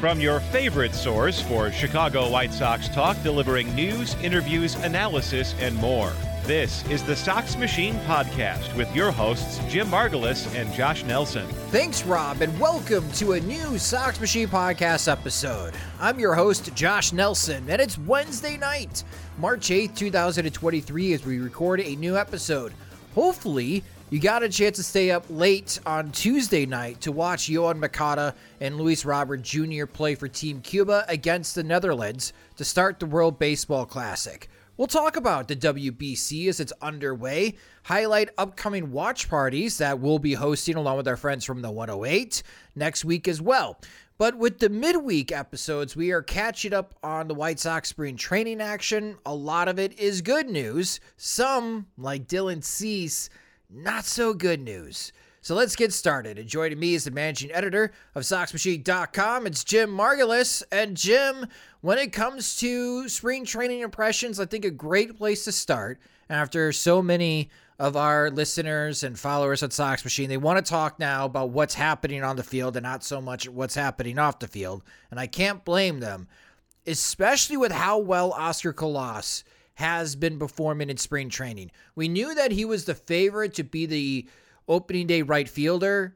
From your favorite source for Chicago White Sox talk, delivering news, interviews, analysis, and more. This is the Sox Machine podcast with your hosts, Jim Margulis and Josh Nelson. Thanks, Rob, and welcome to a new Sox Machine podcast episode. I'm your host, Josh Nelson, and it's Wednesday night, March 8th, 2023, as we record a new episode. Hopefully, you got a chance to stay up late on Tuesday night to watch Yoan Moncada and Luis Robert Jr. play for Team Cuba against the Netherlands to start the World Baseball Classic. We'll talk about the WBC as it's underway, highlight upcoming watch parties that we'll be hosting along with our friends from the 108 next week as well. But with the midweek episodes, we are catching up on the White Sox spring training action. A lot of it is good news. Some, like Dylan Cease, not so good news. So let's get started. And joining me is the managing editor of SoxMachine.com. It's Jim Margulis. And Jim, when it comes to spring training impressions, I think a great place to start after so many of our listeners and followers at Sox Machine, they want to talk now about what's happening on the field and not so much what's happening off the field. And I can't blame them, especially with how well Oscar Colas has been performing in spring training. We knew that he was the favorite to be the opening day right fielder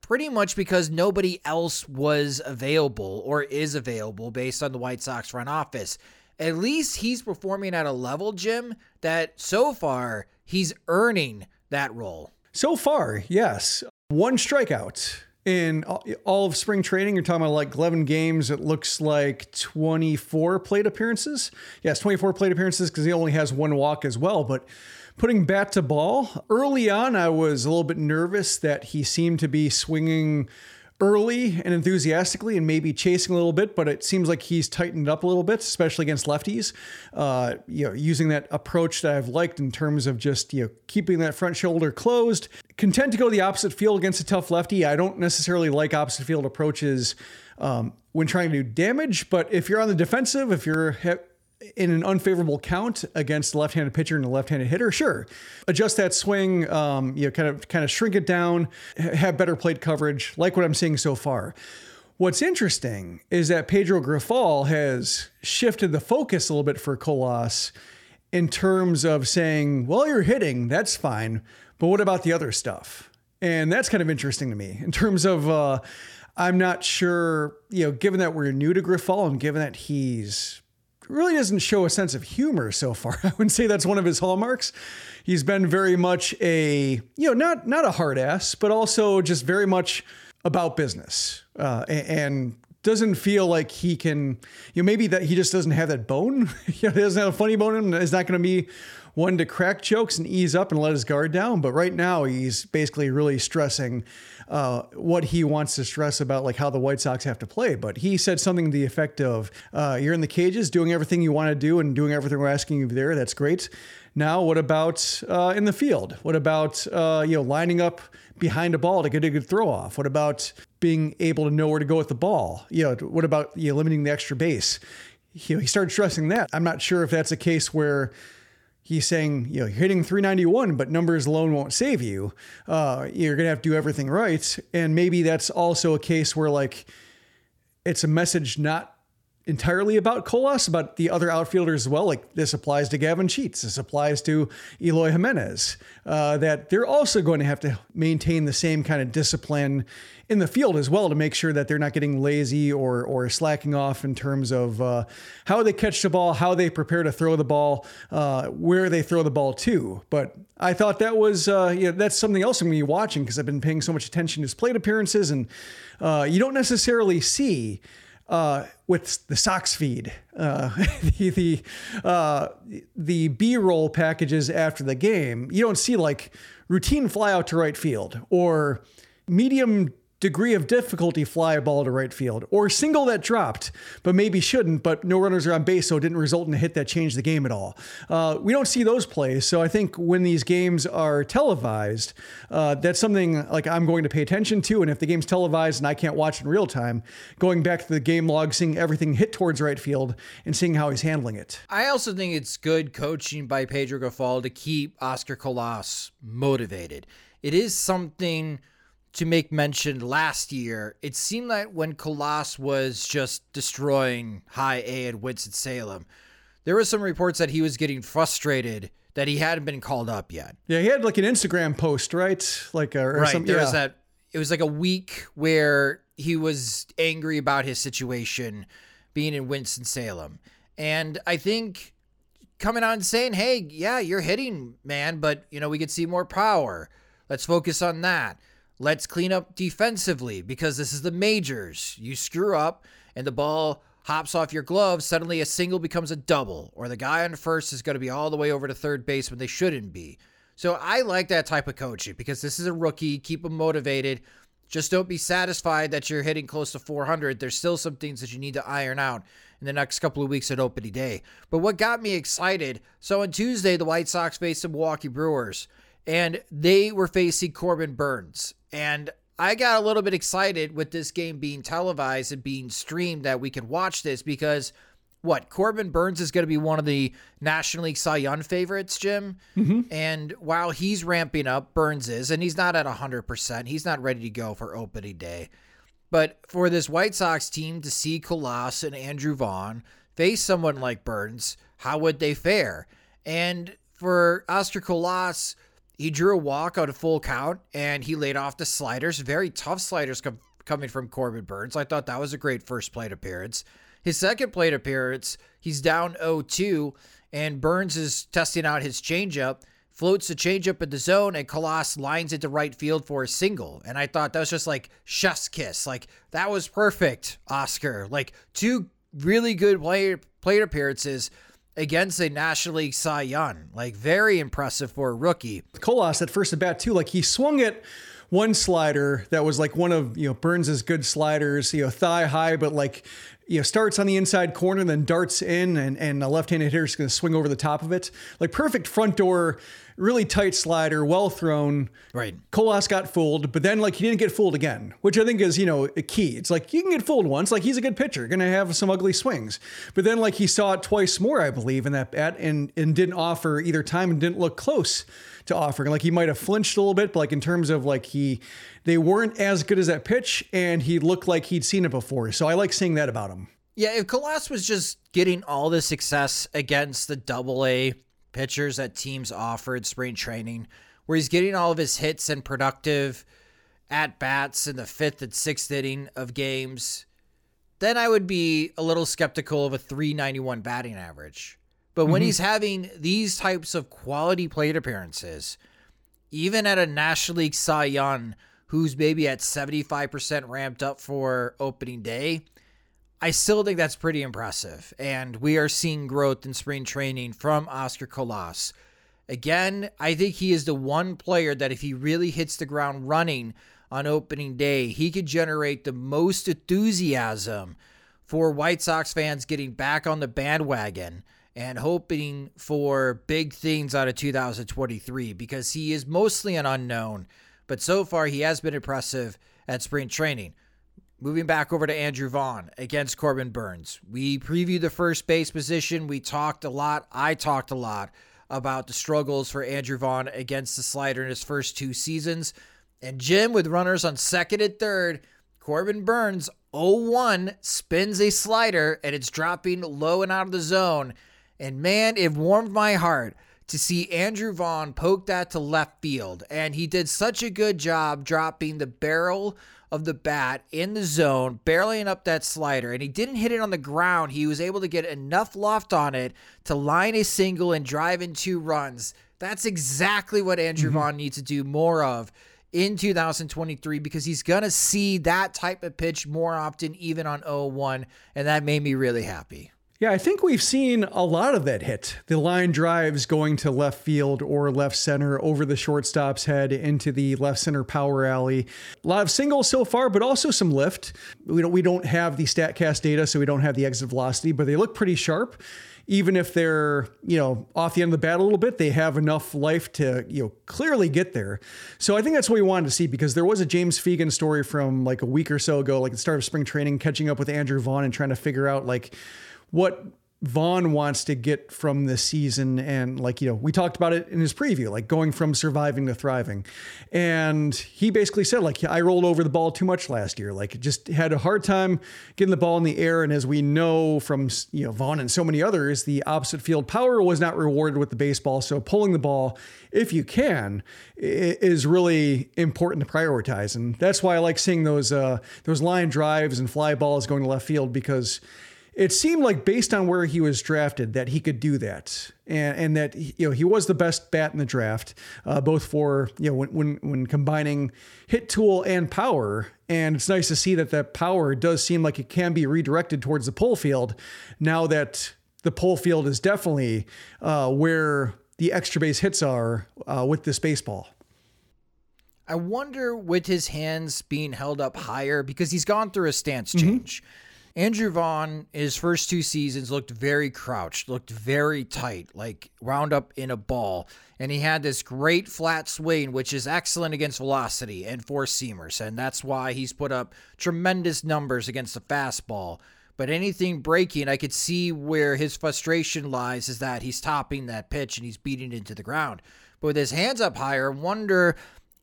pretty much because nobody else was available or is available based on the White Sox front office. At least he's performing at a level, Jim, that so far he's earning that role. So far, yes. One strikeout in all of spring training. You're talking about like 11 games. It looks like 24 plate appearances. Yes, 24 plate appearances because he only has one walk as well. But putting bat to ball early on, I was a little bit nervous that he seemed to be swinging early and enthusiastically and maybe chasing a little bit, but it seems like he's tightened up a little bit, especially against lefties, using that approach that I've liked in terms of just, keeping that front shoulder closed, content to go the opposite field against a tough lefty. I don't necessarily like opposite field approaches when trying to do damage, but if you're on the defensive, if you're in an unfavorable count against a left-handed pitcher and a left-handed hitter, sure. Adjust that swing, kind of shrink it down, have better plate coverage, like what I'm seeing so far. What's interesting is that Pedro Grifol has shifted the focus a little bit for Colas in terms of saying, well, you're hitting, that's fine, but what about the other stuff? And that's kind of interesting to me in terms of, I'm not sure, given that we're new to Grifol and given that he's really doesn't show a sense of humor so far. I wouldn't say that's one of his hallmarks. He's been very much a, not a hard ass, but also just very much about business and doesn't feel like he can, maybe that he just doesn't have that bone. He doesn't have a funny bone and is not going to be one to crack jokes and ease up and let his guard down. But right now he's basically really stressing what he wants to stress about, like how the White Sox have to play. But he said something to the effect of, you're in the cages doing everything you want to do and doing everything we're asking you there. That's great. Now, what about in the field? What about, lining up behind a ball to get a good throw off? What about being able to know where to go with the ball? What about limiting the extra base? He started stressing that. I'm not sure if that's a case where he's saying, you know, you're hitting 391, but numbers alone won't save you. You're going to have to do everything right. And maybe that's also a case where, like, it's a message not entirely about Colas, but the other outfielders as well. Like, this applies to Gavin Sheets. This applies to Eloy Jimenez, that they're also going to have to maintain the same kind of discipline in the field as well to make sure that they're not getting lazy or slacking off in terms of how they catch the ball, how they prepare to throw the ball, where they throw the ball to. But I thought that was, that's something else I'm going to be watching because I've been paying so much attention to his plate appearances, and you don't necessarily see with the Sox feed, the B-roll packages after the game. You don't see like routine fly out to right field or medium degree of difficulty fly ball to right field or single that dropped, but maybe shouldn't, but no runners are on base. So it didn't result in a hit that changed the game at all. We don't see those plays. So I think when these games are televised, that's something like I'm going to pay attention to. And if the game's televised and I can't watch in real time, going back to the game log, seeing everything hit towards right field and seeing how he's handling it. I also think it's good coaching by Pedro Grifol to keep Oscar Colas motivated. It is something to make mention last year, it seemed like when Colas was just destroying high A at Winston-Salem, there were some reports that he was getting frustrated that he hadn't been called up yet. Yeah, he had like an Instagram post, right? Was that, it was like a week where he was angry about his situation being in Winston-Salem. And I think coming out and saying, hey, yeah, you're hitting, man, but you know, we could see more power. Let's focus on that. Let's clean up defensively because this is the majors. You screw up and the ball hops off your glove. Suddenly a single becomes a double, or the guy on first is going to be all the way over to third base when they shouldn't be. So I like that type of coaching because this is a rookie. Keep them motivated. Just don't be satisfied that you're hitting close to 400. There's still some things that you need to iron out in the next couple of weeks at opening day. But what got me excited, so on Tuesday, the White Sox faced the Milwaukee Brewers, and they were facing Corbin Burnes. And I got a little bit excited with this game being televised and being streamed that we could watch this because, Corbin Burnes is going to be one of the National League Cy Young favorites, Jim? Mm-hmm. And while he's ramping up, Burnes is, and he's not at 100%. He's not ready to go for opening day. But for this White Sox team to see Colas and Andrew Vaughn face someone like Burnes, how would they fare? And for Oscar Colas, he drew a walk on a full count, and he laid off the sliders. Very tough sliders coming from Corbin Burnes. I thought that was a great first plate appearance. His second plate appearance, he's down 0-2, and Burnes is testing out his changeup, floats the changeup in the zone, and Colas lines it to right field for a single. And I thought that was just like chef's kiss. Like, that was perfect, Oscar. Like, two really good plate appearances against a National League Cy Young. Like, very impressive for a rookie. Colas at first at bat too, like he swung at one slider that was like one of, Burnes's good sliders, thigh high, but like, starts on the inside corner, then darts in, and a left-handed hitter is going to swing over the top of it. Like, perfect front door, really tight slider, well thrown. Right. Colas got fooled, but then like he didn't get fooled again, which I think is, a key. It's like, you can get fooled once, like he's a good pitcher, going to have some ugly swings, but then like he saw it twice more, I believe, in that bat and didn't offer either time and didn't look close to offering. Like, he might've flinched a little bit, but like in terms of like they weren't as good as that pitch, and he looked like he'd seen it before. So I like seeing that about him. Yeah, if Colas was just getting all the success against the AA pitchers that teams offered spring training, where he's getting all of his hits and productive at-bats in the 5th and 6th inning of games, then I would be a little skeptical of a 391 batting average. But when he's having these types of quality plate appearances, even at a National League Cy Young who's maybe at 75% ramped up for opening day, I still think that's pretty impressive. And we are seeing growth in spring training from Oscar Colas. Again, I think he is the one player that if he really hits the ground running on opening day, he could generate the most enthusiasm for White Sox fans getting back on the bandwagon and hoping for big things out of 2023, because he is mostly an unknown. But so far, he has been impressive at spring training. Moving back over to Andrew Vaughn against Corbin Burnes. We previewed the first base position. I talked a lot about the struggles for Andrew Vaughn against the slider in his first two seasons. And Jim, with runners on second and third, Corbin Burnes, 0-1, spins a slider, and it's dropping low and out of the zone. And man, it warmed my heart to see Andrew Vaughn poke that to left field. And he did such a good job dropping the barrel of the bat in the zone, barreling up that slider. And he didn't hit it on the ground. He was able to get enough loft on it to line a single and drive in two runs. That's exactly what Andrew Vaughn needs to do more of in 2023, because he's going to see that type of pitch more often, even on 0-1. And that made me really happy. Yeah, I think we've seen a lot of that hit. The line drives going to left field or left center over the shortstop's head into the left center power alley. A lot of singles so far, but also some lift. We don't have the StatCast data, so we don't have the exit velocity, but they look pretty sharp. Even if they're, off the end of the bat a little bit, they have enough life to, clearly get there. So I think that's what we wanted to see, because there was a James Fegan story from like a week or so ago, like the start of spring training, catching up with Andrew Vaughn and trying to figure out what Vaughn wants to get from this season. And we talked about it in his preview, going from surviving to thriving. And he basically said, I rolled over the ball too much last year. Just had a hard time getting the ball in the air. And as we know from, Vaughn and so many others, the opposite field power was not rewarded with the baseball. So pulling the ball, if you can, is really important to prioritize. And that's why I like seeing those line drives and fly balls going to left field, because it seemed like, based on where he was drafted, that he could do that, and that he was the best bat in the draft, both for when combining hit tool and power. And it's nice to see that power does seem like it can be redirected towards the pull field, now that the pull field is definitely where the extra base hits are with this baseball. I wonder, with his hands being held up higher, because he's gone through a stance change. Andrew Vaughn, his first two seasons, looked very crouched, looked very tight, wound up in a ball. And he had this great flat swing, which is excellent against velocity and four-seamers. And that's why he's put up tremendous numbers against the fastball. But anything breaking, I could see where his frustration lies, is that he's topping that pitch and he's beating it into the ground. But with his hands up higher, I wonder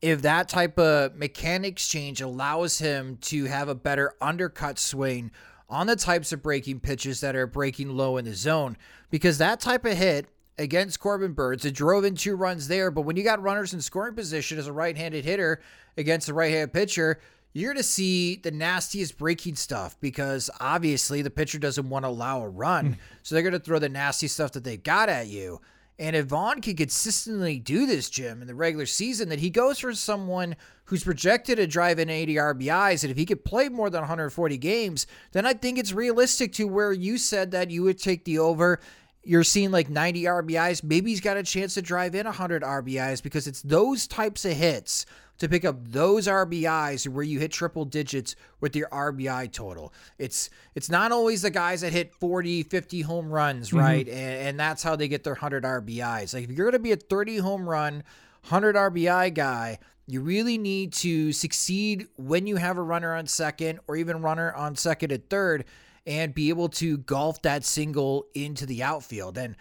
if that type of mechanics change allows him to have a better undercut swing on the types of breaking pitches that are breaking low in the zone, because that type of hit against Corbin Burnes, it drove in two runs there. But when you got runners in scoring position as a right-handed hitter against a right-handed pitcher, you're going to see the nastiest breaking stuff, because obviously the pitcher doesn't want to allow a run. So they're going to throw the nasty stuff that they got at you. And if Vaughn can consistently do this, Jim, in the regular season, that he goes for someone who's projected to drive in 80 RBIs, and if he could play more than 140 games, then I think it's realistic to where you said that you would take the over. You're seeing 90 RBIs. Maybe he's got a chance to drive in 100 RBIs, because it's those types of hits to pick up those RBIs where you hit triple digits with your RBI total. It's not always the guys that hit 40, 50 home runs, right? And that's how they get their 100 RBIs. If you're going to be a 30 home run, 100 RBI guy, you really need to succeed when you have a runner on second, or even runner on second and third, and be able to golf that single into the outfield. And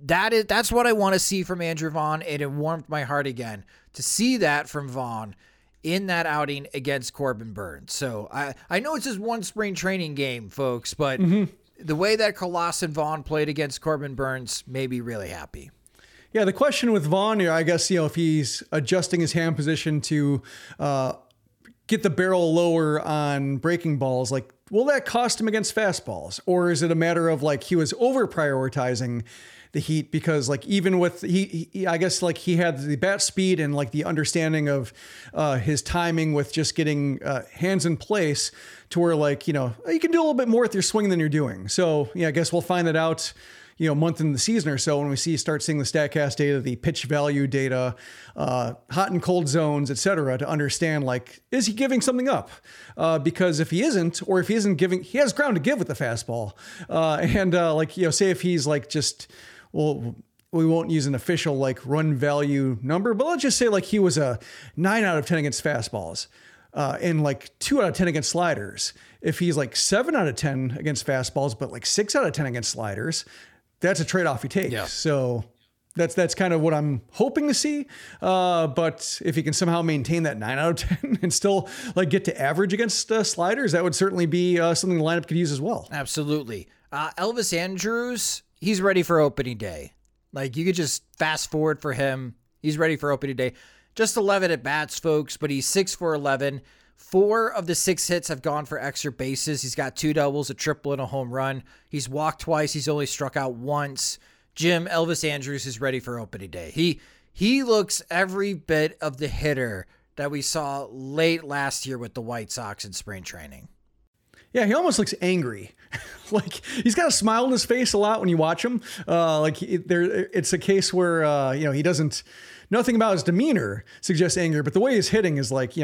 that's what I want to see from Andrew Vaughn, and it warmed my heart again to see that from Vaughn in that outing against Corbin Burnes. So I know it's just one spring training game, folks, but the way that Colas and Vaughn played against Corbin Burnes made me really happy. Yeah, the question with Vaughn here, I guess, if he's adjusting his hand position to get the barrel lower on breaking balls, will that cost him against fastballs? Or is it a matter of he was over prioritizing the heat, because even with he had the bat speed and the understanding of his timing with just getting hands in place to where you can do a little bit more with your swing than you're doing. So I guess we'll find that out month in the season or so, when we start seeing the StatCast data, the pitch value data, hot and cold zones, et cetera, to understand, is he giving something up? Because if he isn't, or if he isn't giving, he has ground to give with the fastball. Say if he's we won't use an official run value number, but let's just say he was a 9 out of 10 against fastballs. And 2 out of 10 against sliders. If he's 7 out of 10 against fastballs, but 6 out of 10 against sliders, that's a trade-off you take. Yeah. So That's kind of what I'm hoping to see. But if he can somehow maintain that 9 out of 10 and still like get to average against sliders, that would certainly be something the lineup could use as well. Absolutely. Elvis Andrus, he's ready for opening day. Like you could just fast forward for him. He's ready for opening day. Just 11 at bats, folks, but he's 6 for 11. 4 of the 6 hits have gone for extra bases. He's got 2 doubles, a triple, and a home run. He's walked twice. He's only struck out once. Jim, Elvis Andrus is ready for opening day. He looks every bit of the hitter that we saw late last year with the White Sox in spring training. Yeah, he almost looks angry. Like he's got a smile on his face a lot when you watch him. It's a case where he doesn't. Nothing about his demeanor suggests anger, but the way he's hitting is like,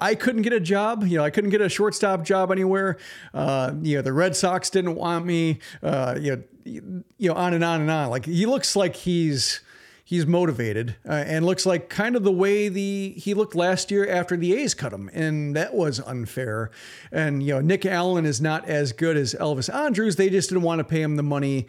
I couldn't get a job. I couldn't get a shortstop job anywhere. The Red Sox didn't want me. On and on and on. Like he looks like he's motivated and looks like kind of the way he looked last year after the A's cut him. And that was unfair. And, Nick Allen is not as good as Elvis Andrus. They just didn't want to pay him the money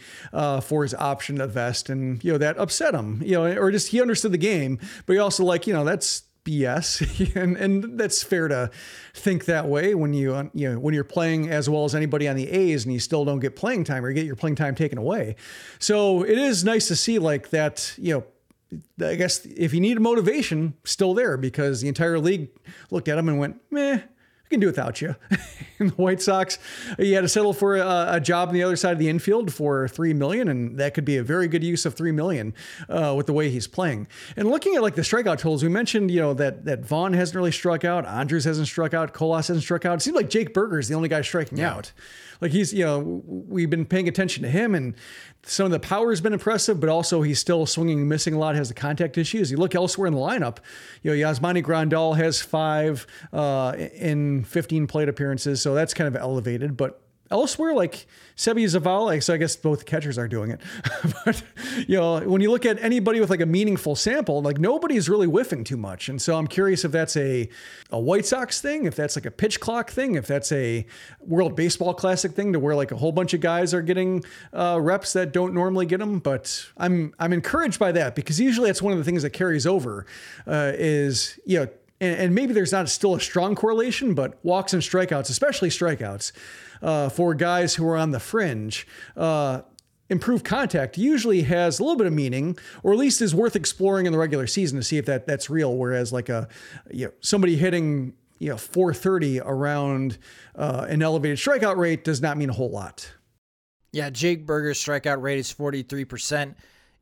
for his option to vest. And, that upset him, or just he understood the game, but he also that's BS. and that's fair to think that way when you're playing as well as anybody on the A's and you still don't get playing time or get your playing time taken away. So it is nice to see like that, I guess if you need motivation, still there because the entire league looked at him and went, meh, we can do without you. And the White Sox, you had to settle for a job on the other side of the infield for $3 million, and that could be a very good use of $3 million with the way he's playing. And looking at like the strikeout totals, we mentioned that Vaughn hasn't really struck out, Andrus hasn't struck out, Colas hasn't struck out. It seems like Jake Berger is the only guy striking out. Like he's we've been paying attention to him, and some of the power has been impressive, but also he's still swinging and missing a lot, has the contact issues. You look elsewhere in the lineup, Yasmani Grandal has 5 in 15 plate appearances, so that's kind of elevated. But elsewhere, like Sebi Zavala, so I guess both catchers are doing it. But when you look at anybody with like a meaningful sample, like nobody's really whiffing too much. And so I'm curious if that's a White Sox thing, if that's like a pitch clock thing, if that's a World Baseball Classic thing to where like a whole bunch of guys are getting reps that don't normally get them. But I'm encouraged by that because usually that's one of the things that carries over is And maybe there's not still a strong correlation, but walks and strikeouts, especially strikeouts, for guys who are on the fringe, improved contact usually has a little bit of meaning, or at least is worth exploring in the regular season to see if that's real. Whereas like somebody hitting 430 around an elevated strikeout rate does not mean a whole lot. Yeah, Jake Berger's strikeout rate is 43%.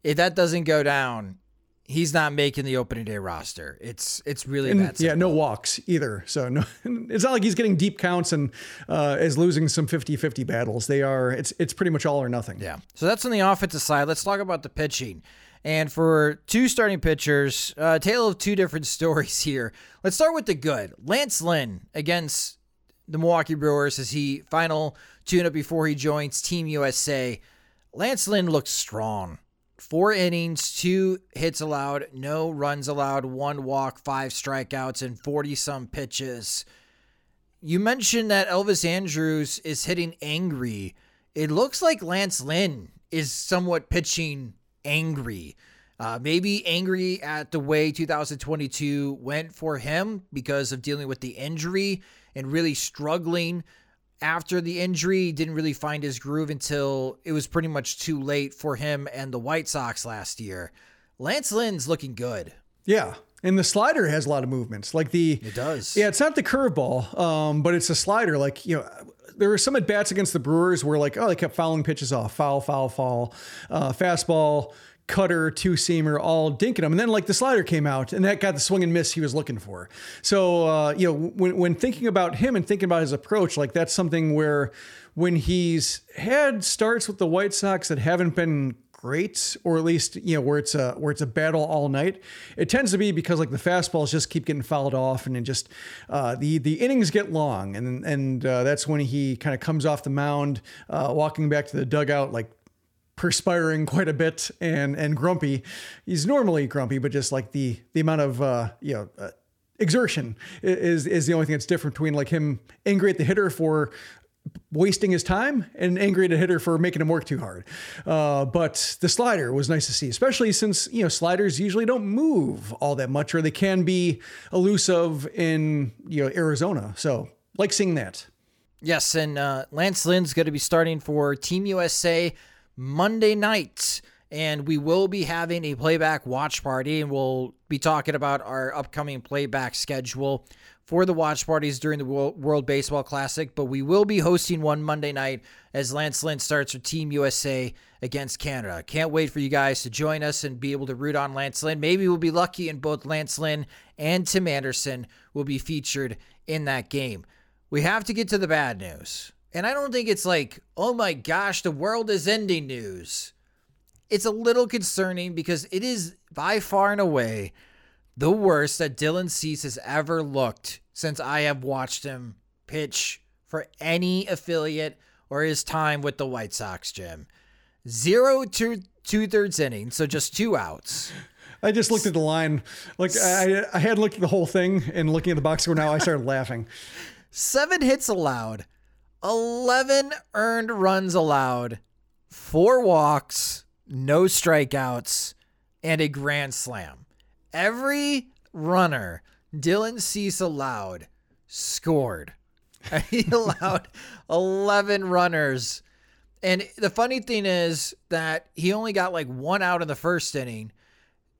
If that doesn't go down, he's not making the opening day roster. It's really that simple. Yeah, no walks either. So no, it's not like he's getting deep counts and is losing some 50-50 battles. It's pretty much all or nothing. Yeah. So that's on the offensive side. Let's talk about the pitching. And for two starting pitchers, a tale of two different stories here. Let's start with the good. Lance Lynn against the Milwaukee Brewers as he final tune-up before he joins Team USA. Lance Lynn looks strong. 4 innings, 2 hits allowed, no runs allowed, 1 walk, 5 strikeouts, and 40-some pitches. You mentioned that Elvis Andrus is hitting angry. It looks like Lance Lynn is somewhat pitching angry. Maybe angry at the way 2022 went for him because of dealing with the injury and really struggling after the injury. He didn't really find his groove until it was pretty much too late for him and the White Sox last year. Lance Lynn's looking good. Yeah. And the slider has a lot of movements. It does. Yeah. It's not the curveball, but it's a slider. Like, there were some at bats against the Brewers where they kept fouling pitches off, foul, fastball, cutter, 2-seamer, all dinking him. And then the slider came out and that got the swing and miss he was looking for. So, when thinking about him and thinking about his approach, that's something where when he's had starts with the White Sox that haven't been great, or at least, where it's a battle all night, it tends to be because the fastballs just keep getting fouled off and it just, the innings get long. And that's when he kind of comes off the mound, walking back to the dugout, perspiring quite a bit and grumpy. He's normally grumpy, but just the amount of, exertion is the only thing that's different between him angry at the hitter for wasting his time and angry at a hitter for making him work too hard. But the slider was nice to see, especially since, you know, sliders usually don't move all that much, or they can be elusive in, you know, Arizona. So like seeing that. Yes. And Lance Lynn's going to be starting for Team USA Monday night, and we will be having a playback watch party, and we'll be talking about our upcoming playback schedule for the watch parties during the World Baseball Classic, but we will be hosting one Monday night as Lance Lynn starts for Team USA against Canada. Can't wait for you guys to join us and be able to root on Lance Lynn. Maybe we'll be lucky and both Lance Lynn and Tim Anderson will be featured in that game. We have to get to the bad news. And I don't think it's like, oh my gosh, the world is ending news. It's a little concerning because it is by far and away the worst that Dylan Cease has ever looked since I have watched him pitch for any affiliate or his time with the White Sox, Jim. 0 2/3 inning, so just 2 outs. I just looked at the line. Like I had looked at the whole thing, and looking at the box score now, I started laughing. 7 hits allowed, 11 earned runs allowed, 4 walks, no strikeouts, and a grand slam. Every runner Dylan Cease allowed scored. He allowed 11 runners. And the funny thing is that he only got like 1 out in the first inning,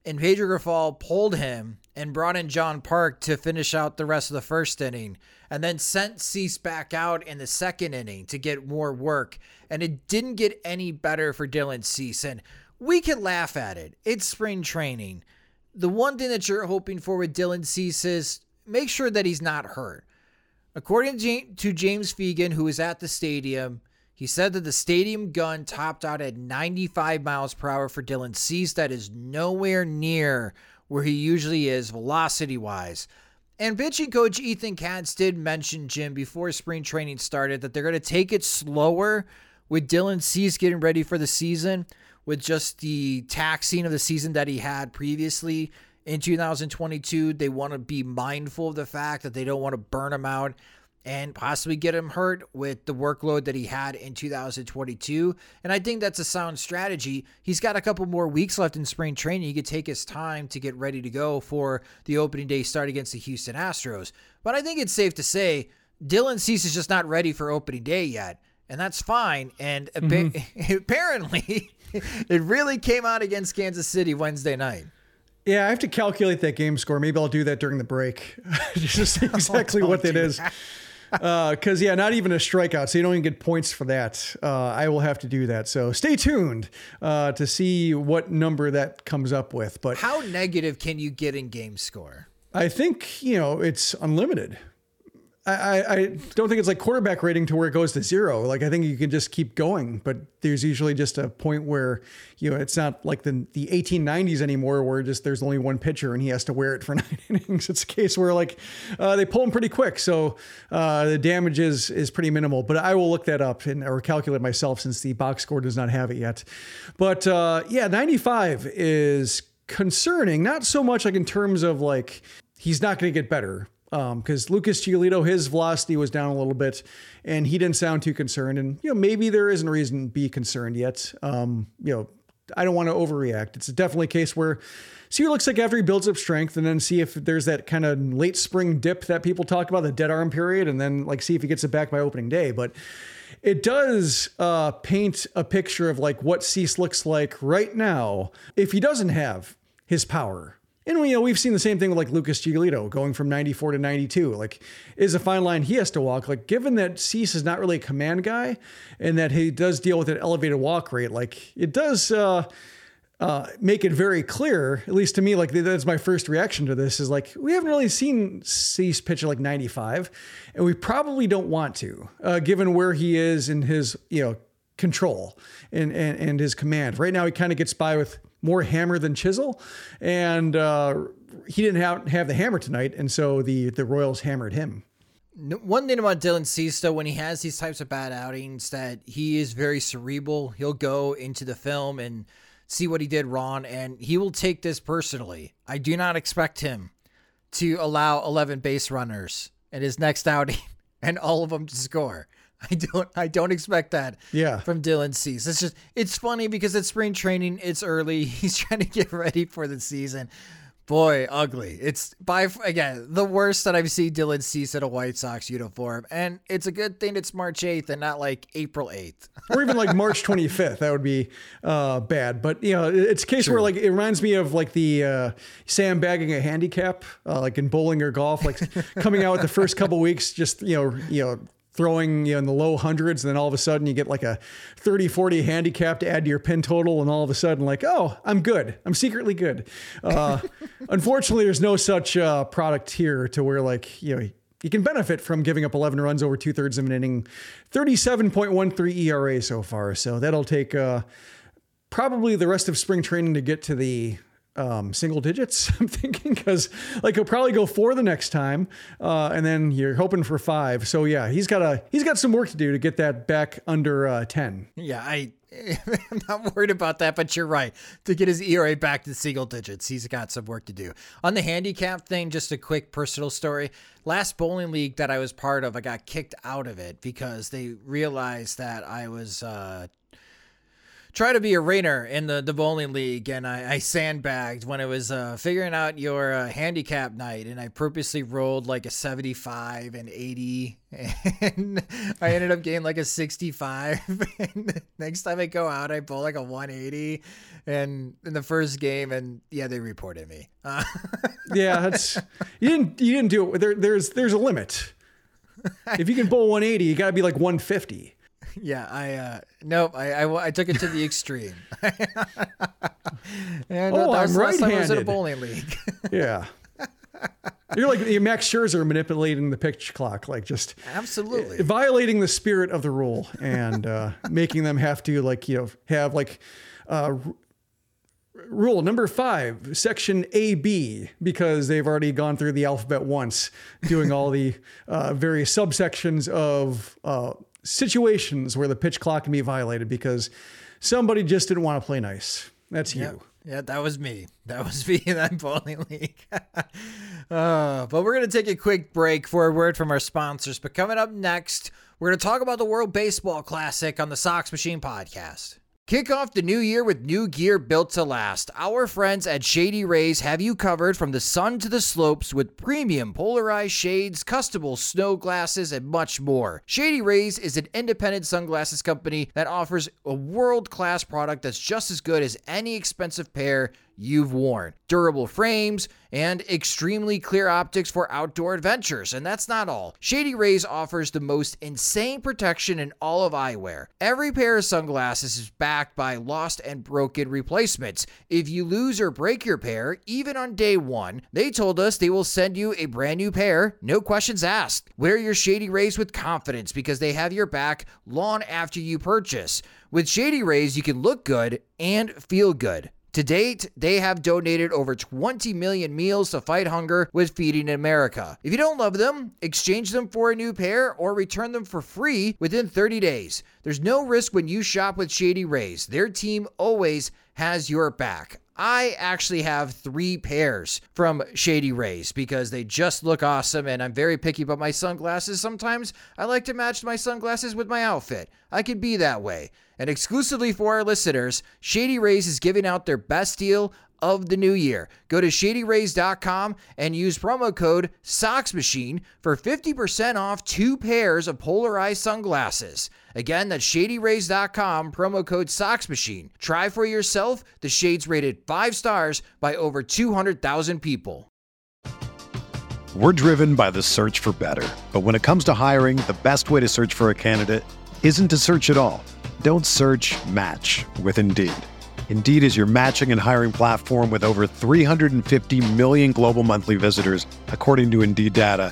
and Pedro Grifol pulled him and brought in John Park to finish out the rest of the first inning, and then sent Cease back out in the second inning to get more work. And it didn't get any better for Dylan Cease. And we can laugh at it. It's spring training. The one thing that you're hoping for with Dylan Cease is make sure that he's not hurt. According to James Fegan, who was at the stadium, he said that the stadium gun topped out at 95 miles per hour for Dylan Cease. That is nowhere near where he usually is velocity-wise. And pitching coach Ethan Katz did mention, Jim, before spring training started, that they're going to take it slower with Dylan Cease getting ready for the season, with just the taxing of the season that he had previously in 2022. They want to be mindful of the fact that they don't want to burn him out and possibly get him hurt with the workload that he had in 2022. And I think that's a sound strategy. He's got a couple more weeks left in spring training. He could take his time to get ready to go for the opening day start against the Houston Astros. But I think it's safe to say Dylan Cease is just not ready for opening day yet. And that's fine. And apparently it really came out against Kansas City Wednesday night. Yeah, I have to calculate that game score. Maybe I'll do that during the break. Just exactly what it is. Because, yeah, not even a strikeout, so you don't even get points for that. I will have to do that. So stay tuned to see what number that comes up with. But how negative can you get in game score? I think, you know, it's unlimited. I don't think it's like quarterback rating to where it goes to 0. Like, I think you can just keep going, but there's usually just a point where, you know, it's not like the 1890s anymore where just there's only one pitcher and he has to wear it for 9 innings. It's a case where like they pull him pretty quick. So the damage is pretty minimal, but I will look that up or calculate myself since the box score does not have it yet. But yeah, 95 is concerning. Not so much like in terms of like, he's not going to get better. Because Lucas Giolito, his velocity was down a little bit and he didn't sound too concerned. And, you know, maybe there isn't a reason to be concerned yet. You know, I don't want to overreact. It's definitely a case where see what it looks like after he builds up strength, and then see if there's that kind of late spring dip that people talk about, the dead arm period, and then like see if he gets it back by opening day. But it does paint a picture of like what Cease looks like right now if he doesn't have his power. And we, you know, we've seen the same thing with like Lucas Giolito going from 94 to 92, like is a fine line he has to walk. Like given that Cease is not really a command guy and that he does deal with an elevated walk rate, like it does make it very clear, at least to me, like that's my first reaction to this is like, we haven't really seen Cease pitch at like 95 and we probably don't want to given where he is in his, you know, control and his command. Right now he kind of gets by with more hammer than chisel. And he didn't have the hammer tonight. And so the Royals hammered him. One thing about Dylan Cease, though, when he has these types of bad outings, that he is very cerebral. He'll go into the film and see what he did wrong, and he will take this personally. I do not expect him to allow 11 base runners in his next outing and all of them to score. I don't expect that from Dylan Cease. It's just, it's funny because it's spring training. It's early. He's trying to get ready for the season. Boy, ugly. It's by, again, the worst that I've seen Dylan Cease in a White Sox uniform. And it's a good thing it's March 8th and not like April 8th. Or even like March 25th. That would be bad. But, you know, it's a case where like it reminds me of like the sandbagging a handicap, like in bowling or golf, like coming out the first couple weeks, just, you know, throwing in the low hundreds, and then all of a sudden you get like a 30-40 handicap to add to your pin total, and all of a sudden like, oh, I'm good. I'm secretly good. Unfortunately, there's no such product here to where like, you know, you can benefit from giving up 11 runs over 2/3 of an inning, 37.13 ERA so far. So that'll take probably the rest of spring training to get to the single digits, I'm thinking, because like he'll probably go 4 the next time, and then you're hoping for 5. So yeah, he's got some work to do to get that back under 10. Yeah, I'm not worried about that, but you're right. To get his ERA back to single digits, he's got some work to do. On the handicap thing, just a quick personal story. Last bowling league that I was part of, I got kicked out of it because they realized that I was try to be a rainer in the bowling league, and I sandbagged when it was figuring out your handicap night, and I purposely rolled like a 75 and 80, and I ended up getting like a 65. And next time I go out, I bowl like a 180 and in the first game, and yeah, they reported me. Yeah, that's, you didn't do it. There's a limit. If you can bowl 180, you got to be like 150. Yeah, I took it to the extreme. And that was right-handed. Last time I was in a bowling league. Yeah. You're like Max Scherzer manipulating the pitch clock, like just absolutely violating the spirit of the rule, and making them have to like, you know, have like rule number 5, section AB, because they've already gone through the alphabet once, doing all the various subsections of situations where the pitch clock can be violated because somebody just didn't want to play nice. That's you. Yeah, that was me. That was me in that bowling league. But we're going to take a quick break for a word from our sponsors. But coming up next, we're going to talk about the World Baseball Classic on the Sox Machine podcast. Kick off the new year with new gear built to last. Our friends at Shady Rays have you covered from the sun to the slopes with premium polarized shades, customable snow glasses, and much more. Shady Rays is an independent sunglasses company that offers a world-class product that's just as good as any expensive pair you've worn. Durable frames and extremely clear optics for outdoor adventures. And that's not all. Shady Rays offers the most insane protection in all of eyewear. Every pair of sunglasses is backed by lost and broken replacements. If you lose or break your pair, even on day one, they told us they will send you a brand new pair, no questions asked. Wear your Shady Rays with confidence because they have your back long after you purchase. With Shady Rays, you can look good and feel good. To date, they have donated over 20 million meals to fight hunger with Feeding America. If you don't love them, exchange them for a new pair or return them for free within 30 days. There's no risk when you shop with Shady Rays. Their team always has your back. I actually have 3 pairs from Shady Rays because they just look awesome, and I'm very picky about my sunglasses. Sometimes I like to match my sunglasses with my outfit. I could be that way. And exclusively for our listeners, Shady Rays is giving out their best deal of the new year. Go to ShadyRays.com and use promo code SOXMACHINE for 50% off 2 pairs of polarized sunglasses. Again, that's ShadyRays.com, promo code SOXMACHINE. Try for yourself. The shades rated 5 stars by over 200,000 people. We're driven by the search for better. But when it comes to hiring, the best way to search for a candidate isn't to search at all. Don't search, match with Indeed. Indeed is your matching and hiring platform with over 350 million global monthly visitors, according to Indeed data,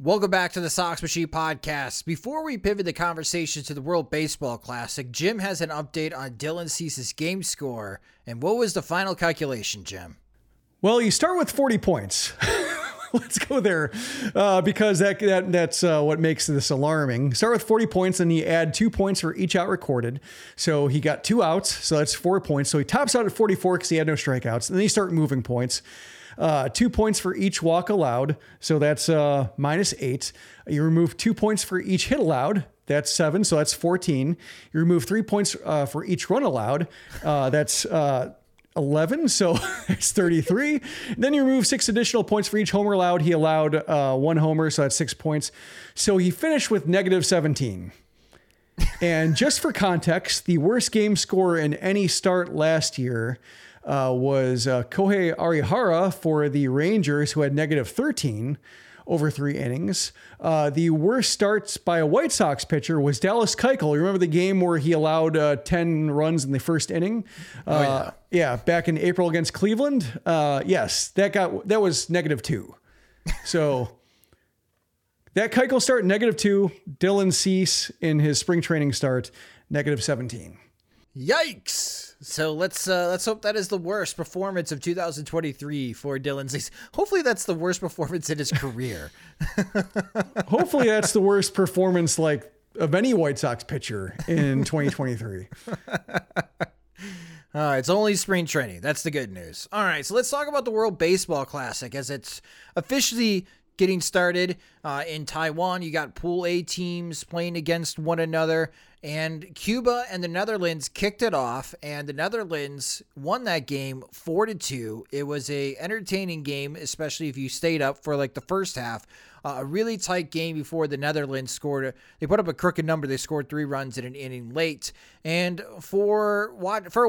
Welcome back to the Sox Machine podcast. Before we pivot the conversation to the World Baseball Classic, Jim has an update on Dylan Cease's game score. And what was the final calculation, Jim? Well, you start with 40 points. Let's go there because that's what makes this alarming. Start with 40 points, and you add 2 points for each out recorded. So he got 2 outs, so that's 4 points. So he tops out at 44 because he had no strikeouts. And then you start moving points. 2 points for each walk allowed. So that's -8. You remove 2 points for each hit allowed. That's 7. So that's 14. You remove 3 points for each run allowed. That's 11. So it's 33. Then you remove 6 additional points for each homer allowed. He allowed 1 homer. So that's 6 points. So he finished with -17. And just for context, the worst game score in any start last year was Kohei Arihara for the Rangers, who had -13 over 3 innings. The worst starts by a White Sox pitcher was Dallas Keuchel. You remember the game where he allowed 10 runs in the first inning? Yeah, back in April against Cleveland. Yes, that was -2. So that Keuchel start, -2. Dylan Cease in his spring training start, -17. Yikes. So let's hope that is the worst performance of 2023 for Dylan Cease. Hopefully that's the worst performance in his career. Hopefully that's the worst performance of any White Sox pitcher in 2023. It's only spring training. That's the good news. All right. So let's talk about the World Baseball Classic as it's officially getting started in Taiwan. You got Pool A teams playing against one another, and Cuba and the Netherlands kicked it off, and the Netherlands won that game 4-2. It was a entertaining game, especially if you stayed up for the first half. A really tight game before the Netherlands scored. They put up a crooked number. They scored 3 runs in an inning late. And for a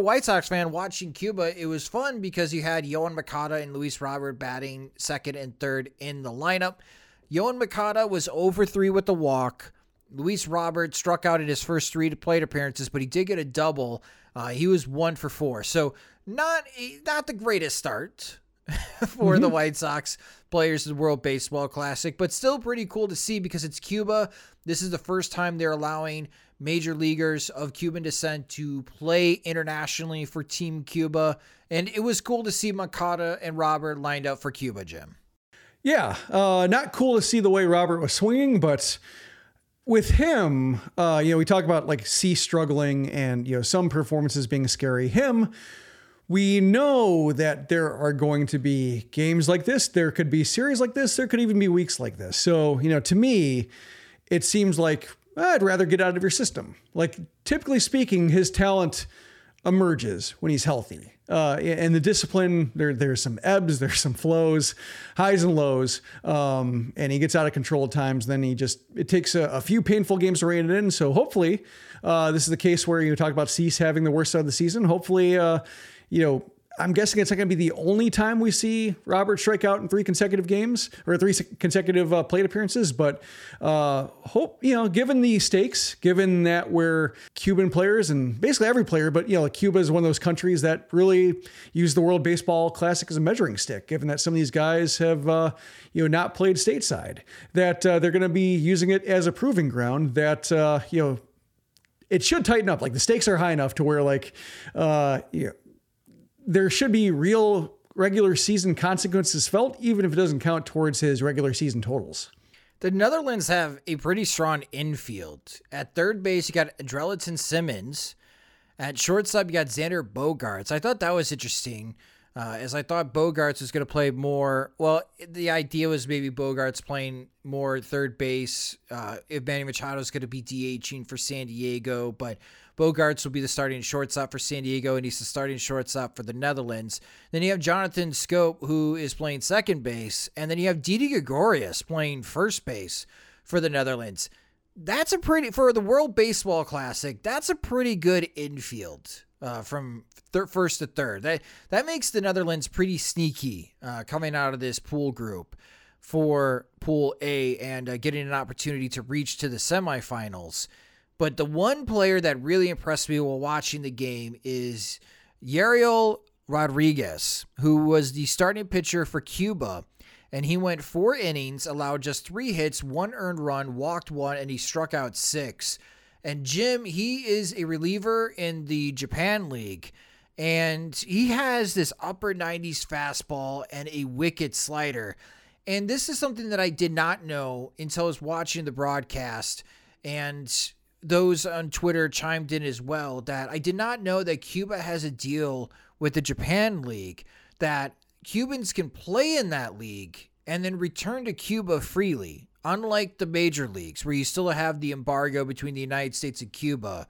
White Sox fan watching Cuba, it was fun because you had Yoan Moncada and Luis Robert batting second and third in the lineup. Yoan Moncada was 0-for-3 with the walk. Luis Robert struck out in his first 3 plate appearances, but he did get a double. He was 1-for-4. So not the greatest start for the White Sox players in the World Baseball Classic, but still pretty cool to see because it's Cuba. This is the first time they're allowing major leaguers of Cuban descent to play internationally for Team Cuba. And it was cool to see Moncada and Robert lined up for Cuba, Jim. Yeah. Not cool to see the way Robert was swinging, but with him, we talk about Cease struggling and, some performances being scary. We know that there are going to be games like this. There could be series like this. There could even be weeks like this. So, to me, it seems I'd rather get out of your system. Typically speaking, his talent emerges when he's healthy. And the discipline, there's some ebbs, there's some flows, highs and lows. And he gets out of control at times. Then it takes a few painful games to rein it in. So hopefully this is the case where you talk about Cease having the worst start of the season. Hopefully, I'm guessing it's not going to be the only time we see Robert strike out in 3 consecutive games or 3 consecutive plate appearances. But hope, given the stakes, given that we're Cuban players and basically every player, but, Cuba is one of those countries that really use the World Baseball Classic as a measuring stick, given that some of these guys have, not played stateside, that they're going to be using it as a proving ground that, it should tighten up. The stakes are high enough to where there should be real regular season consequences felt, even if it doesn't count towards his regular season totals. The Netherlands have a pretty strong infield. At third base, you got Andrelton Simmons. At shortstop, you got Xander Bogaerts. I thought that was interesting, as I thought Bogaerts was going to play more. Well, the idea was maybe Bogaerts playing more third base if Manny Machado is going to be DHing for San Diego, but Bogaerts will be the starting shortstop for San Diego, and he's the starting shortstop for the Netherlands. Then you have Jonathan Scope, who is playing second base, and then you have Didi Gregorius playing first base for the Netherlands. that's a pretty, for the World Baseball Classic, that's a pretty good infield from first to third. That makes the Netherlands pretty sneaky coming out of this pool group for Pool A and getting an opportunity to reach to the semifinals. But the one player that really impressed me while watching the game is Yariel Rodriguez, who was the starting pitcher for Cuba. And he went 4 innings, allowed just 3 hits, 1 earned run, walked 1, and he struck out 6. And Jim, he is a reliever in the Japan League. And he has this upper 90s fastball and a wicked slider. And this is something that I did not know until I was watching the broadcast. And those on Twitter chimed in as well that I did not know that Cuba has a deal with the Japan League, that Cubans can play in that league and then return to Cuba freely, unlike the major leagues where you still have the embargo between the United States and Cuba,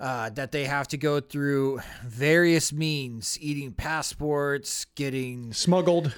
that they have to go through various means, eating passports, getting smuggled,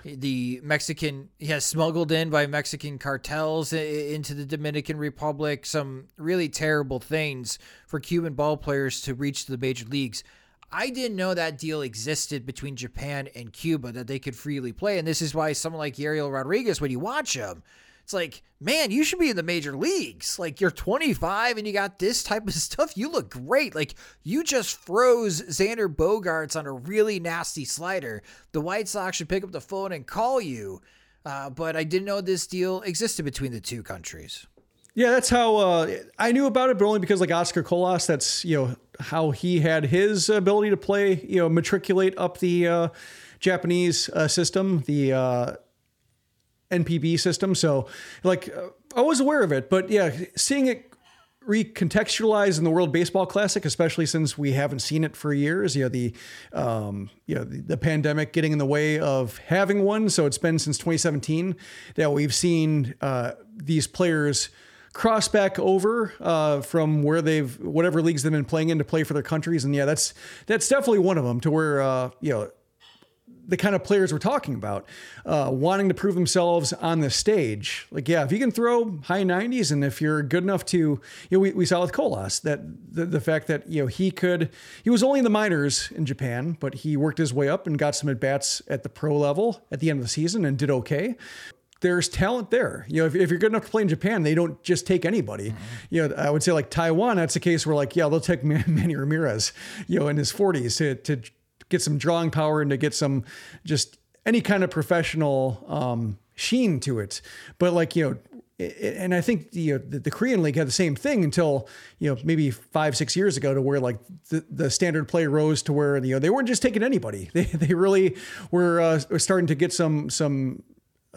smuggled in by Mexican cartels into the Dominican Republic, some really terrible things for Cuban ballplayers to reach the major leagues. I didn't know that deal existed between Japan and Cuba, that they could freely play. And this is why someone like Yariel Rodriguez, when you watch him, it's like, man, you should be in the major leagues. Like, you're 25 and you got this type of stuff. You look great. Like, you just froze Xander Bogaerts on a really nasty slider. The White Sox should pick up the phone and call you. But I didn't know this deal existed between the two countries. Yeah, that's how I knew about it, but only because, like, Oscar Colas, that's, how he had his ability to play, matriculate up the Japanese system, the NPB system. So, I was aware of it, but yeah, seeing it recontextualized in the World Baseball Classic, especially since we haven't seen it for years, the pandemic getting in the way of having one. So it's been since 2017 that we've seen these players cross back over from where whatever leagues they've been playing in to play for their countries. And yeah, that's definitely one of them, to where, the kind of players we're talking about, wanting to prove themselves on the stage. Like, yeah, if you can throw high 90s and if you're good enough to, we saw with Colas that the fact that, he was only in the minors in Japan, but he worked his way up and got some at-bats at the pro level at the end of the season and did okay. There's talent there. If you're good enough to play in Japan, they don't just take anybody. Mm-hmm. I would say like Taiwan, that's a case where they'll take Manny Ramirez, in his 40s to get some drawing power and to get some, just any kind of professional sheen to it. But and I think the Korean League had the same thing until, maybe 5-6 years ago, to where the standard play rose to where, they weren't just taking anybody. They really were starting to get some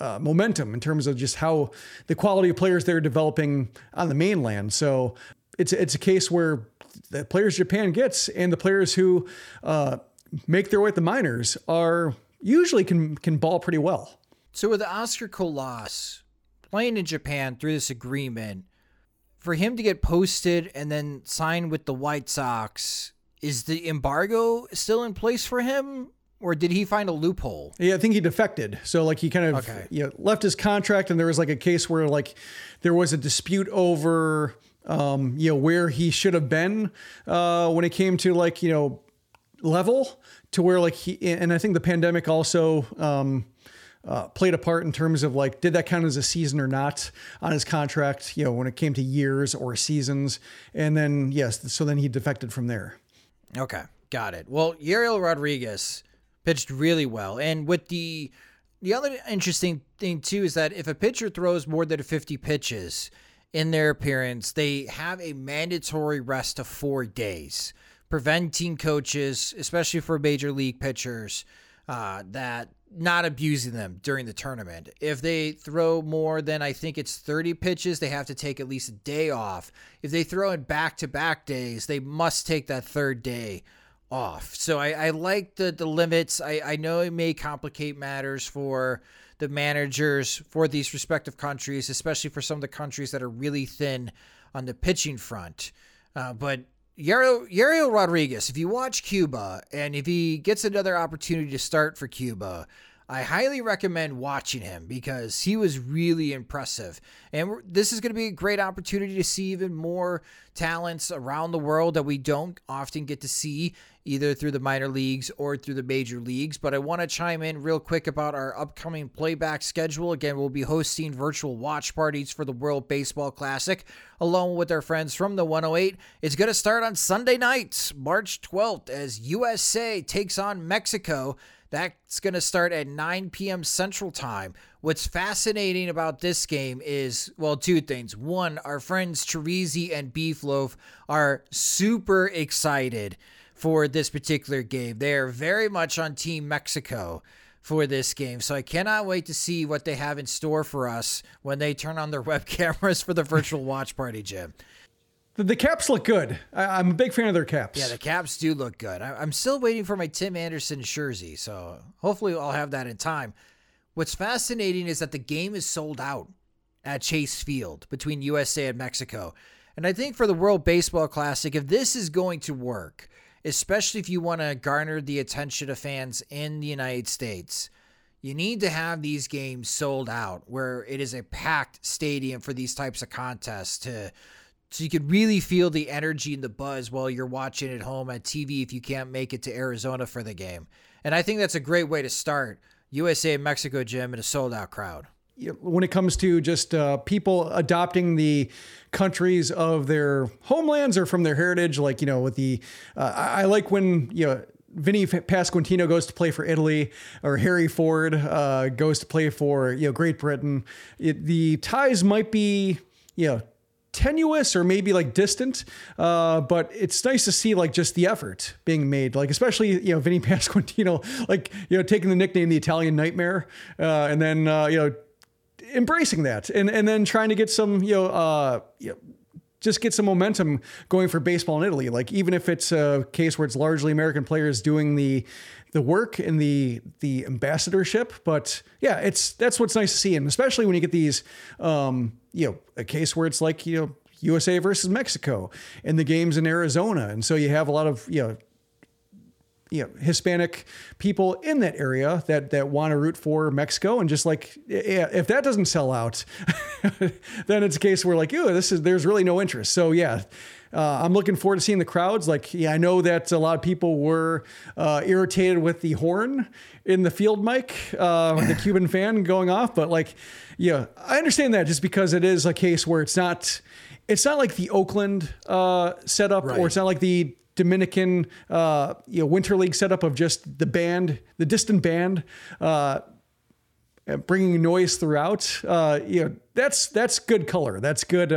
momentum in terms of just how the quality of players they're developing on the mainland. So it's a case where the players Japan gets and the players who make their way at the minors are usually can ball pretty well. So with Oscar Colas playing in Japan through this agreement, for him to get posted and then sign with the White Sox, is the embargo still in place for him? Or did he find a loophole? Yeah, I think he defected. So he kind of left his contract, and there was a case where there was a dispute over where he should have been when it came to level, to where and I think the pandemic also played a part in terms of did that count as a season or not on his contract, when it came to years or seasons. And then so then he defected from there. Okay, got it. Well, Yariel Rodriguez pitched really well. And with the other interesting thing too, is that if a pitcher throws more than 50 pitches in their appearance, they have a mandatory rest of 4 days, preventing coaches, especially for major league pitchers, that not abusing them during the tournament. If they throw more than, I think it's 30 pitches, they have to take at least a day off. If they throw in back-to-back days, they must take that third day off. So I like the limits. I know it may complicate matters for the managers for these respective countries, especially for some of the countries that are really thin on the pitching front. But Yariel Rodriguez, if you watch Cuba and if he gets another opportunity to start for Cuba, I highly recommend watching him because he was really impressive. And this is going to be a great opportunity to see even more talents around the world that we don't often get to see, either through the minor leagues or through the major leagues. But I want to chime in real quick about our upcoming playback schedule. Again, we'll be hosting virtual watch parties for the World Baseball Classic, along with our friends from the 108. It's going to start on Sunday night, March 12th, as USA takes on Mexico. That's going to start at 9 p.m. Central Time. What's fascinating about this game is, well, two things. One, our friends Chirizi and Beefloaf are super excited for this particular game. They are very much on Team Mexico for this game. So I cannot wait to see what they have in store for us when they turn on their web cameras for the virtual watch party, Jim. The caps look good. I'm a big fan of their caps. Yeah, the caps do look good. I'm still waiting for my Tim Anderson jersey, so hopefully I'll have that in time. What's fascinating is that the game is sold out at Chase Field between USA and Mexico. And I think for the World Baseball Classic, if this is going to work, especially if you want to garner the attention of fans in the United States, you need to have these games sold out where it is a packed stadium for these types of contests so you can really feel the energy and the buzz while you're watching at home at TV if you can't make it to Arizona for the game. And I think that's a great way to start USA and Mexico, Jim, in a sold-out crowd. When it comes to just people adopting the countries of their homelands or from their heritage, like, you know, with the I like when, you know, Vinny Pasquantino goes to play for Italy, or Harry Ford goes to play for, you know, Great Britain. The ties might be, you know, tenuous or maybe like distant, but it's nice to see like just the effort being made, like especially, you know, Vinny Pasquantino, like, you know, taking the nickname the Italian Nightmare, and then you know, embracing that and then trying to get some, you know, just get some momentum going for baseball in Italy. Like, even if it's a case where it's largely American players doing the work and the ambassadorship, but yeah, that's what's nice to see. And especially when you get these, you know, a case where it's like, you know, USA versus Mexico and the game's in Arizona. And so you have a lot of, you know, Hispanic people in that area that want to root for Mexico. And just like, yeah, if that doesn't sell out, then it's a case where like, there's really no interest. So yeah, I'm looking forward to seeing the crowds. Like, yeah, I know that a lot of people were irritated with the horn in the field mic, the Cuban fan going off. But like, yeah, I understand that just because it is a case where it's not like the Oakland setup, right, or it's not like the Dominican you know, Winter League setup of just the band, the distant band, bringing noise throughout. You know, that's good color. That's good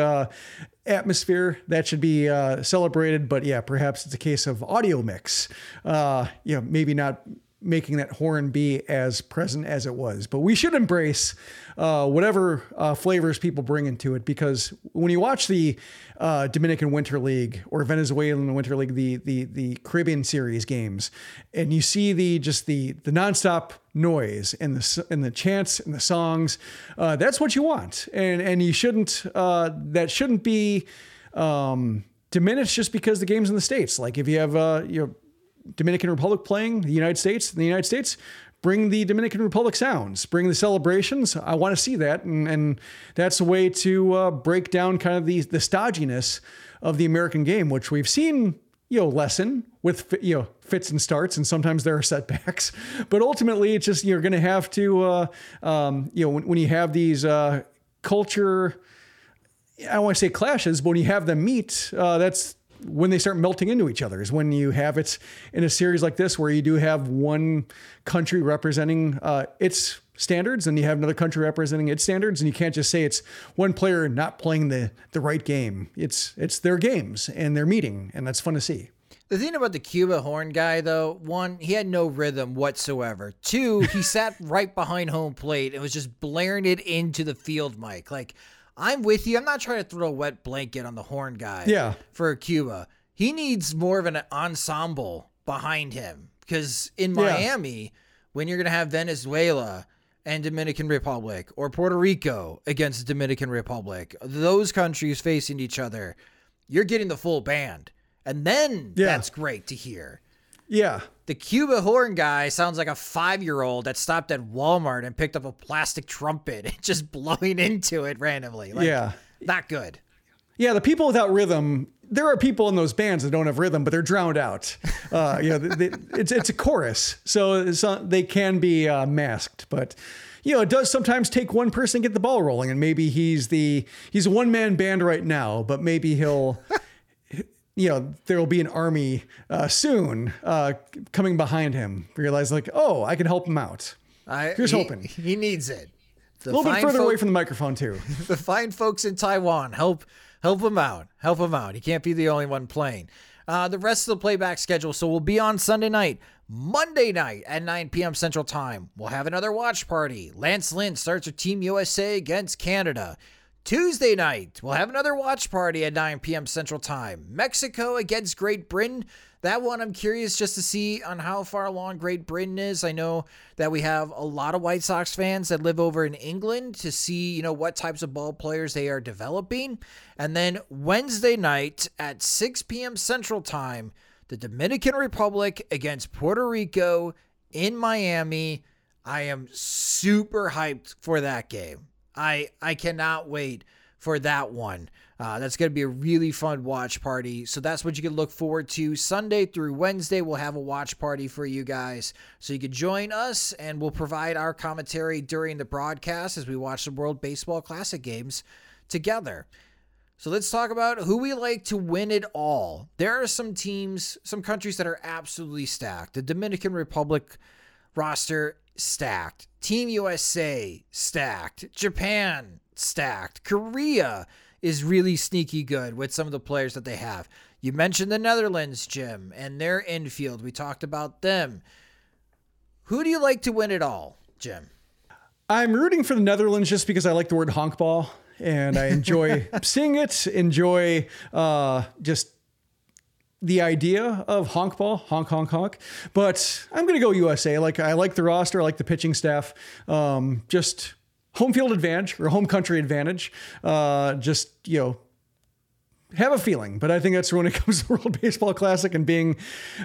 atmosphere that should be celebrated. But yeah, perhaps it's a case of audio mix. You know, maybe not making that horn be as present as it was, but we should embrace whatever flavors people bring into it, because when you watch the Dominican Winter League or Venezuelan Winter League, the Caribbean series games, and you see the nonstop noise and the chants and the songs, that's what you want. And you shouldn't, that shouldn't be diminished just because the game's in the States. Like, if you have you know, Dominican Republic playing the United States, bring the Dominican Republic sounds, bring the celebrations. I want to see that. And that's a way to break down kind of the stodginess of the American game, which we've seen, you know, lessen with, you know, fits and starts, and sometimes there are setbacks, but ultimately it's just, you're going to have to, you know, when you have these culture, I don't want to say clashes, but when you have them meet, that's when they start melting into each other, is when you have it in a series like this, where you do have one country representing its standards and you have another country representing its standards. And you can't just say it's one player not playing the right game. It's their games and their meeting. And that's fun to see. The thing about the Cuba horn guy, though, one, he had no rhythm whatsoever. Two, he sat right behind home plate and was just blaring it into the field mic. Like, I'm with you. I'm not trying to throw a wet blanket on the horn guy for Cuba. He needs more of an ensemble behind him, because in Miami, when you're going to have Venezuela and Dominican Republic, or Puerto Rico against Dominican Republic, those countries facing each other, you're getting the full band. And then that's great to hear. Yeah. The Cuba horn guy sounds like a 5-year-old that stopped at Walmart and picked up a plastic trumpet and just blowing into it randomly. Like, yeah. Not good. Yeah, the people without rhythm, there are people in those bands that don't have rhythm, but they're drowned out. It's a chorus, so they can be masked. But, you know, it does sometimes take one person to get the ball rolling, and maybe he's a one-man band right now, but maybe he'll... you know, there will be an army soon coming behind him. Realize like, oh, I can help him out. Here's hoping. He needs it. A little bit further away from the microphone too. The fine folks in Taiwan, help him out. Help him out. He can't be the only one playing. The rest of the playback schedule. So we'll be on Sunday night, Monday night at 9 p.m. Central Time. We'll have another watch party. Lance Lynn starts with Team USA against Canada. Tuesday night, we'll have another watch party at 9 p.m. Central Time. Mexico against Great Britain. That one I'm curious just to see on how far along Great Britain is. I know that we have a lot of White Sox fans that live over in England to see, you know, what types of ball players they are developing. And then Wednesday night at 6 p.m. Central Time, the Dominican Republic against Puerto Rico in Miami. I am super hyped for that game. I cannot wait for that one. That's going to be a really fun watch party. So that's what you can look forward to. Sunday through Wednesday, we'll have a watch party for you guys. So you can join us, and we'll provide our commentary during the broadcast as we watch the World Baseball Classic games together. So let's talk about who we like to win it all. There are some teams, some countries that are absolutely stacked. The Dominican Republic roster stacked. Team USA stacked. Japan stacked. Korea is really sneaky good with some of the players that they have. You mentioned the Netherlands, Jim, and their infield. We talked about them. Who do you like to win it all, Jim? I'm rooting for the Netherlands just because I like the word honkball, and I enjoy seeing it, enjoy just the idea of honk ball, honk, honk, honk. But I'm going to go USA. Like, I like the roster. I like the pitching staff. Just home field advantage or home country advantage. Just, you know, have a feeling. But I think that's when it comes to the World Baseball Classic and being,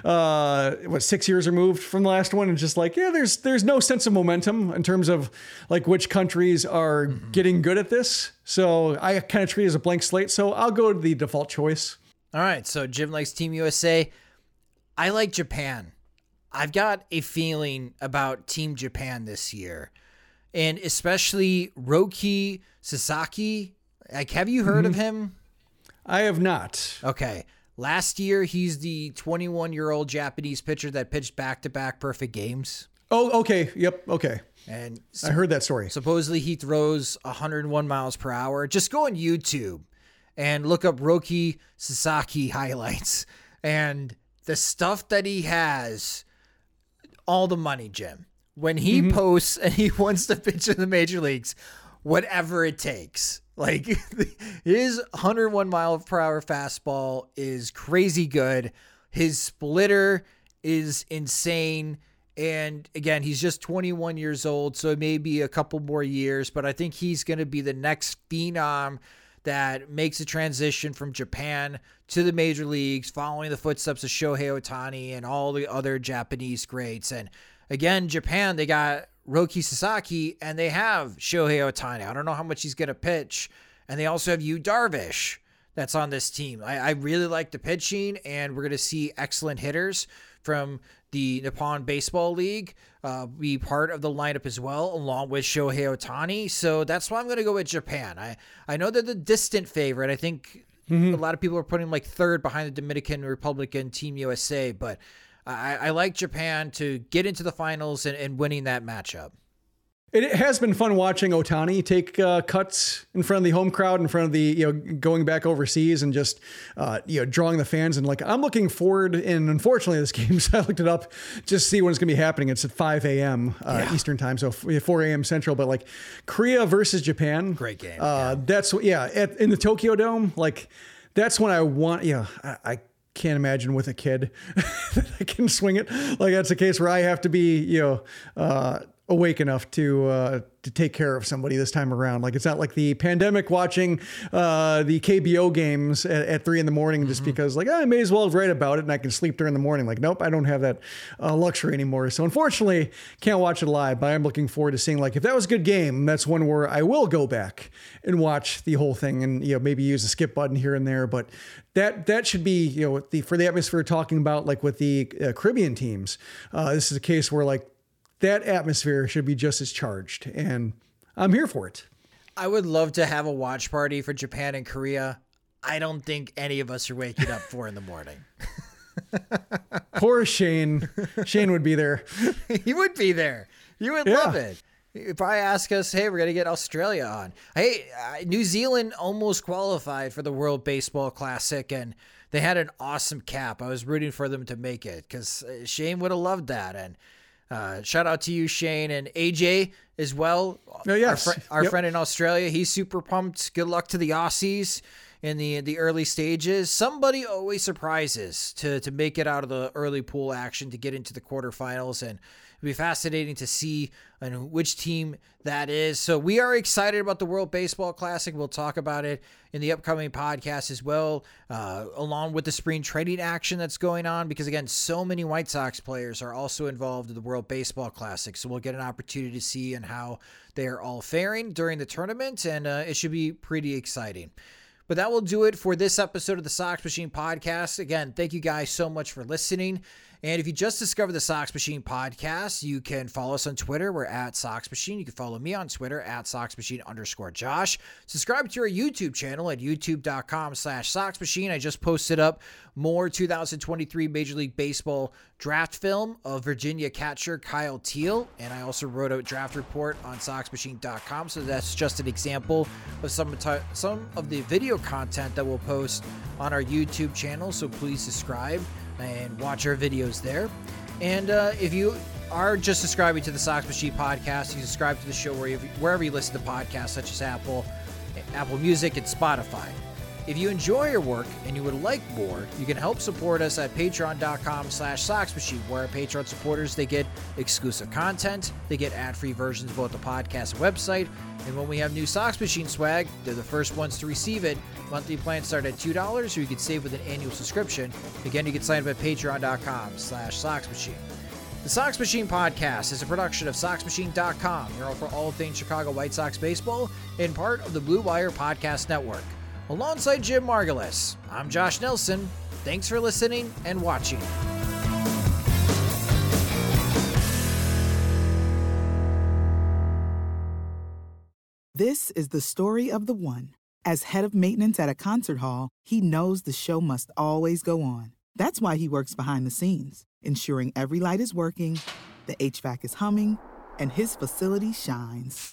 6 years removed from the last one. And just like, yeah, there's no sense of momentum in terms of like which countries are getting good at this. So I kind of treat it as a blank slate. So I'll go to the default choice. All right, so Jim likes Team USA. I like Japan. I've got a feeling about Team Japan this year, and especially Roki Sasaki. Like, have you heard of him? I have not. Okay. Last year, he's the 21-year-old Japanese pitcher that pitched back-to-back perfect games. Oh, okay. Yep. Okay. And I heard that story. Supposedly, he throws 101 miles per hour. Just go on YouTube and look up Roki Sasaki highlights, and the stuff that he has, all the money, Jim. When he posts and he wants to pitch in the major leagues, whatever it takes. Like, his 101 mile per hour fastball is crazy good. His splitter is insane. And again, he's just 21 years old, so it may be a couple more years, but I think he's going to be the next phenom that makes a transition from Japan to the major leagues, following the footsteps of Shohei Otani and all the other Japanese greats. And again, Japan, they got Roki Sasaki and they have Shohei Otani. I don't know how much he's going to pitch. And they also have Yu Darvish that's on this team. I really like the pitching, and we're going to see excellent hitters from the Nippon Baseball League be part of the lineup as well, along with Shohei Otani. So that's why I'm going to go with Japan. I know they're the distant favorite. I think a lot of people are putting like third behind the Dominican Republic and Team USA, but I like Japan to get into the finals and winning that matchup. It has been fun watching Otani take cuts in front of the home crowd, in front of the, you know, going back overseas and just, you know, drawing the fans. And like, I'm looking forward, and unfortunately this game, so I looked it up just to see when it's going to be happening. It's at 5 a.m. Eastern time, so 4 a.m. Central. But like, Korea versus Japan. Great game. That's, in the Tokyo Dome. Like, that's when I want, I can't imagine with a kid that I can swing it. Like, that's a case where I have to be, awake enough to take care of somebody this time around. Like, it's not like the pandemic watching the KBO games at 3 a.m. just because, like, I may as well write about it and I can sleep during the morning. Like, nope, I don't have that luxury anymore. So unfortunately, can't watch it live, but I'm looking forward to seeing, like, if that was a good game, that's one where I will go back and watch the whole thing and, you know, maybe use a skip button here and there. But that should be, you know, for the atmosphere we're talking about, like with the Caribbean teams, this is a case where, like, that atmosphere should be just as charged, and I'm here for it. I would love to have a watch party for Japan and Korea. I don't think any of us are waking up 4 a.m. Poor Shane. Shane would be there. He would be there. You would love it. He'd probably ask us, hey, we're going to get Australia on. Hey, New Zealand almost qualified for the World Baseball Classic, and they had an awesome cap. I was rooting for them to make it because Shane would have loved that, and shout out to you, Shane, and AJ as well. Oh, yes. Our friend in Australia, he's super pumped. Good luck to the Aussies in the early stages. Somebody always surprises to make it out of the early pool action to get into the quarterfinals, and it'll be fascinating to see and which team that is. So we are excited about the World Baseball Classic. We'll talk about it in the upcoming podcast as well, along with the spring training action that's going on, because, again, so many White Sox players are also involved in the World Baseball Classic. So we'll get an opportunity to see and how they are all faring during the tournament, and it should be pretty exciting. But that will do it for this episode of the Sox Machine Podcast. Again, thank you guys so much for listening. And if you just discovered the Sox Machine Podcast, you can follow us on Twitter. We're at Sox Machine. You can follow me on Twitter at @SoxMachine_Josh. Subscribe to our YouTube channel at youtube.com/SoxMachine. I just posted up more 2023 Major League Baseball draft film of Virginia catcher Kyle Teal. And I also wrote a draft report on SoxMachine.com. So that's just an example of some of the video content that we'll post on our YouTube channel. So please subscribe and watch our videos there. And if you are just subscribing to the Sox Machine Podcast, you subscribe to the show wherever you listen to podcasts, such as Apple Music, and Spotify. If you enjoy your work and you would like more, you can help support us at patreon.com/SoxMachine, where our Patreon supporters, they get exclusive content, they get ad-free versions of both the podcast and website, and when we have new Sox Machine swag, they're the first ones to receive it. Monthly plans start at $2, or you can save with an annual subscription. Again, you can sign up at patreon.com/SoxMachine. The Sox Machine Podcast is a production of SoxMachine.com, your home for all things Chicago White Sox baseball, and part of the Blue Wire Podcast Network. Alongside Jim Margulis, I'm Josh Nelson. Thanks for listening and watching. This is the story of the one. As head of maintenance at a concert hall, he knows the show must always go on. That's why he works behind the scenes, ensuring every light is working, the HVAC is humming, and his facility shines.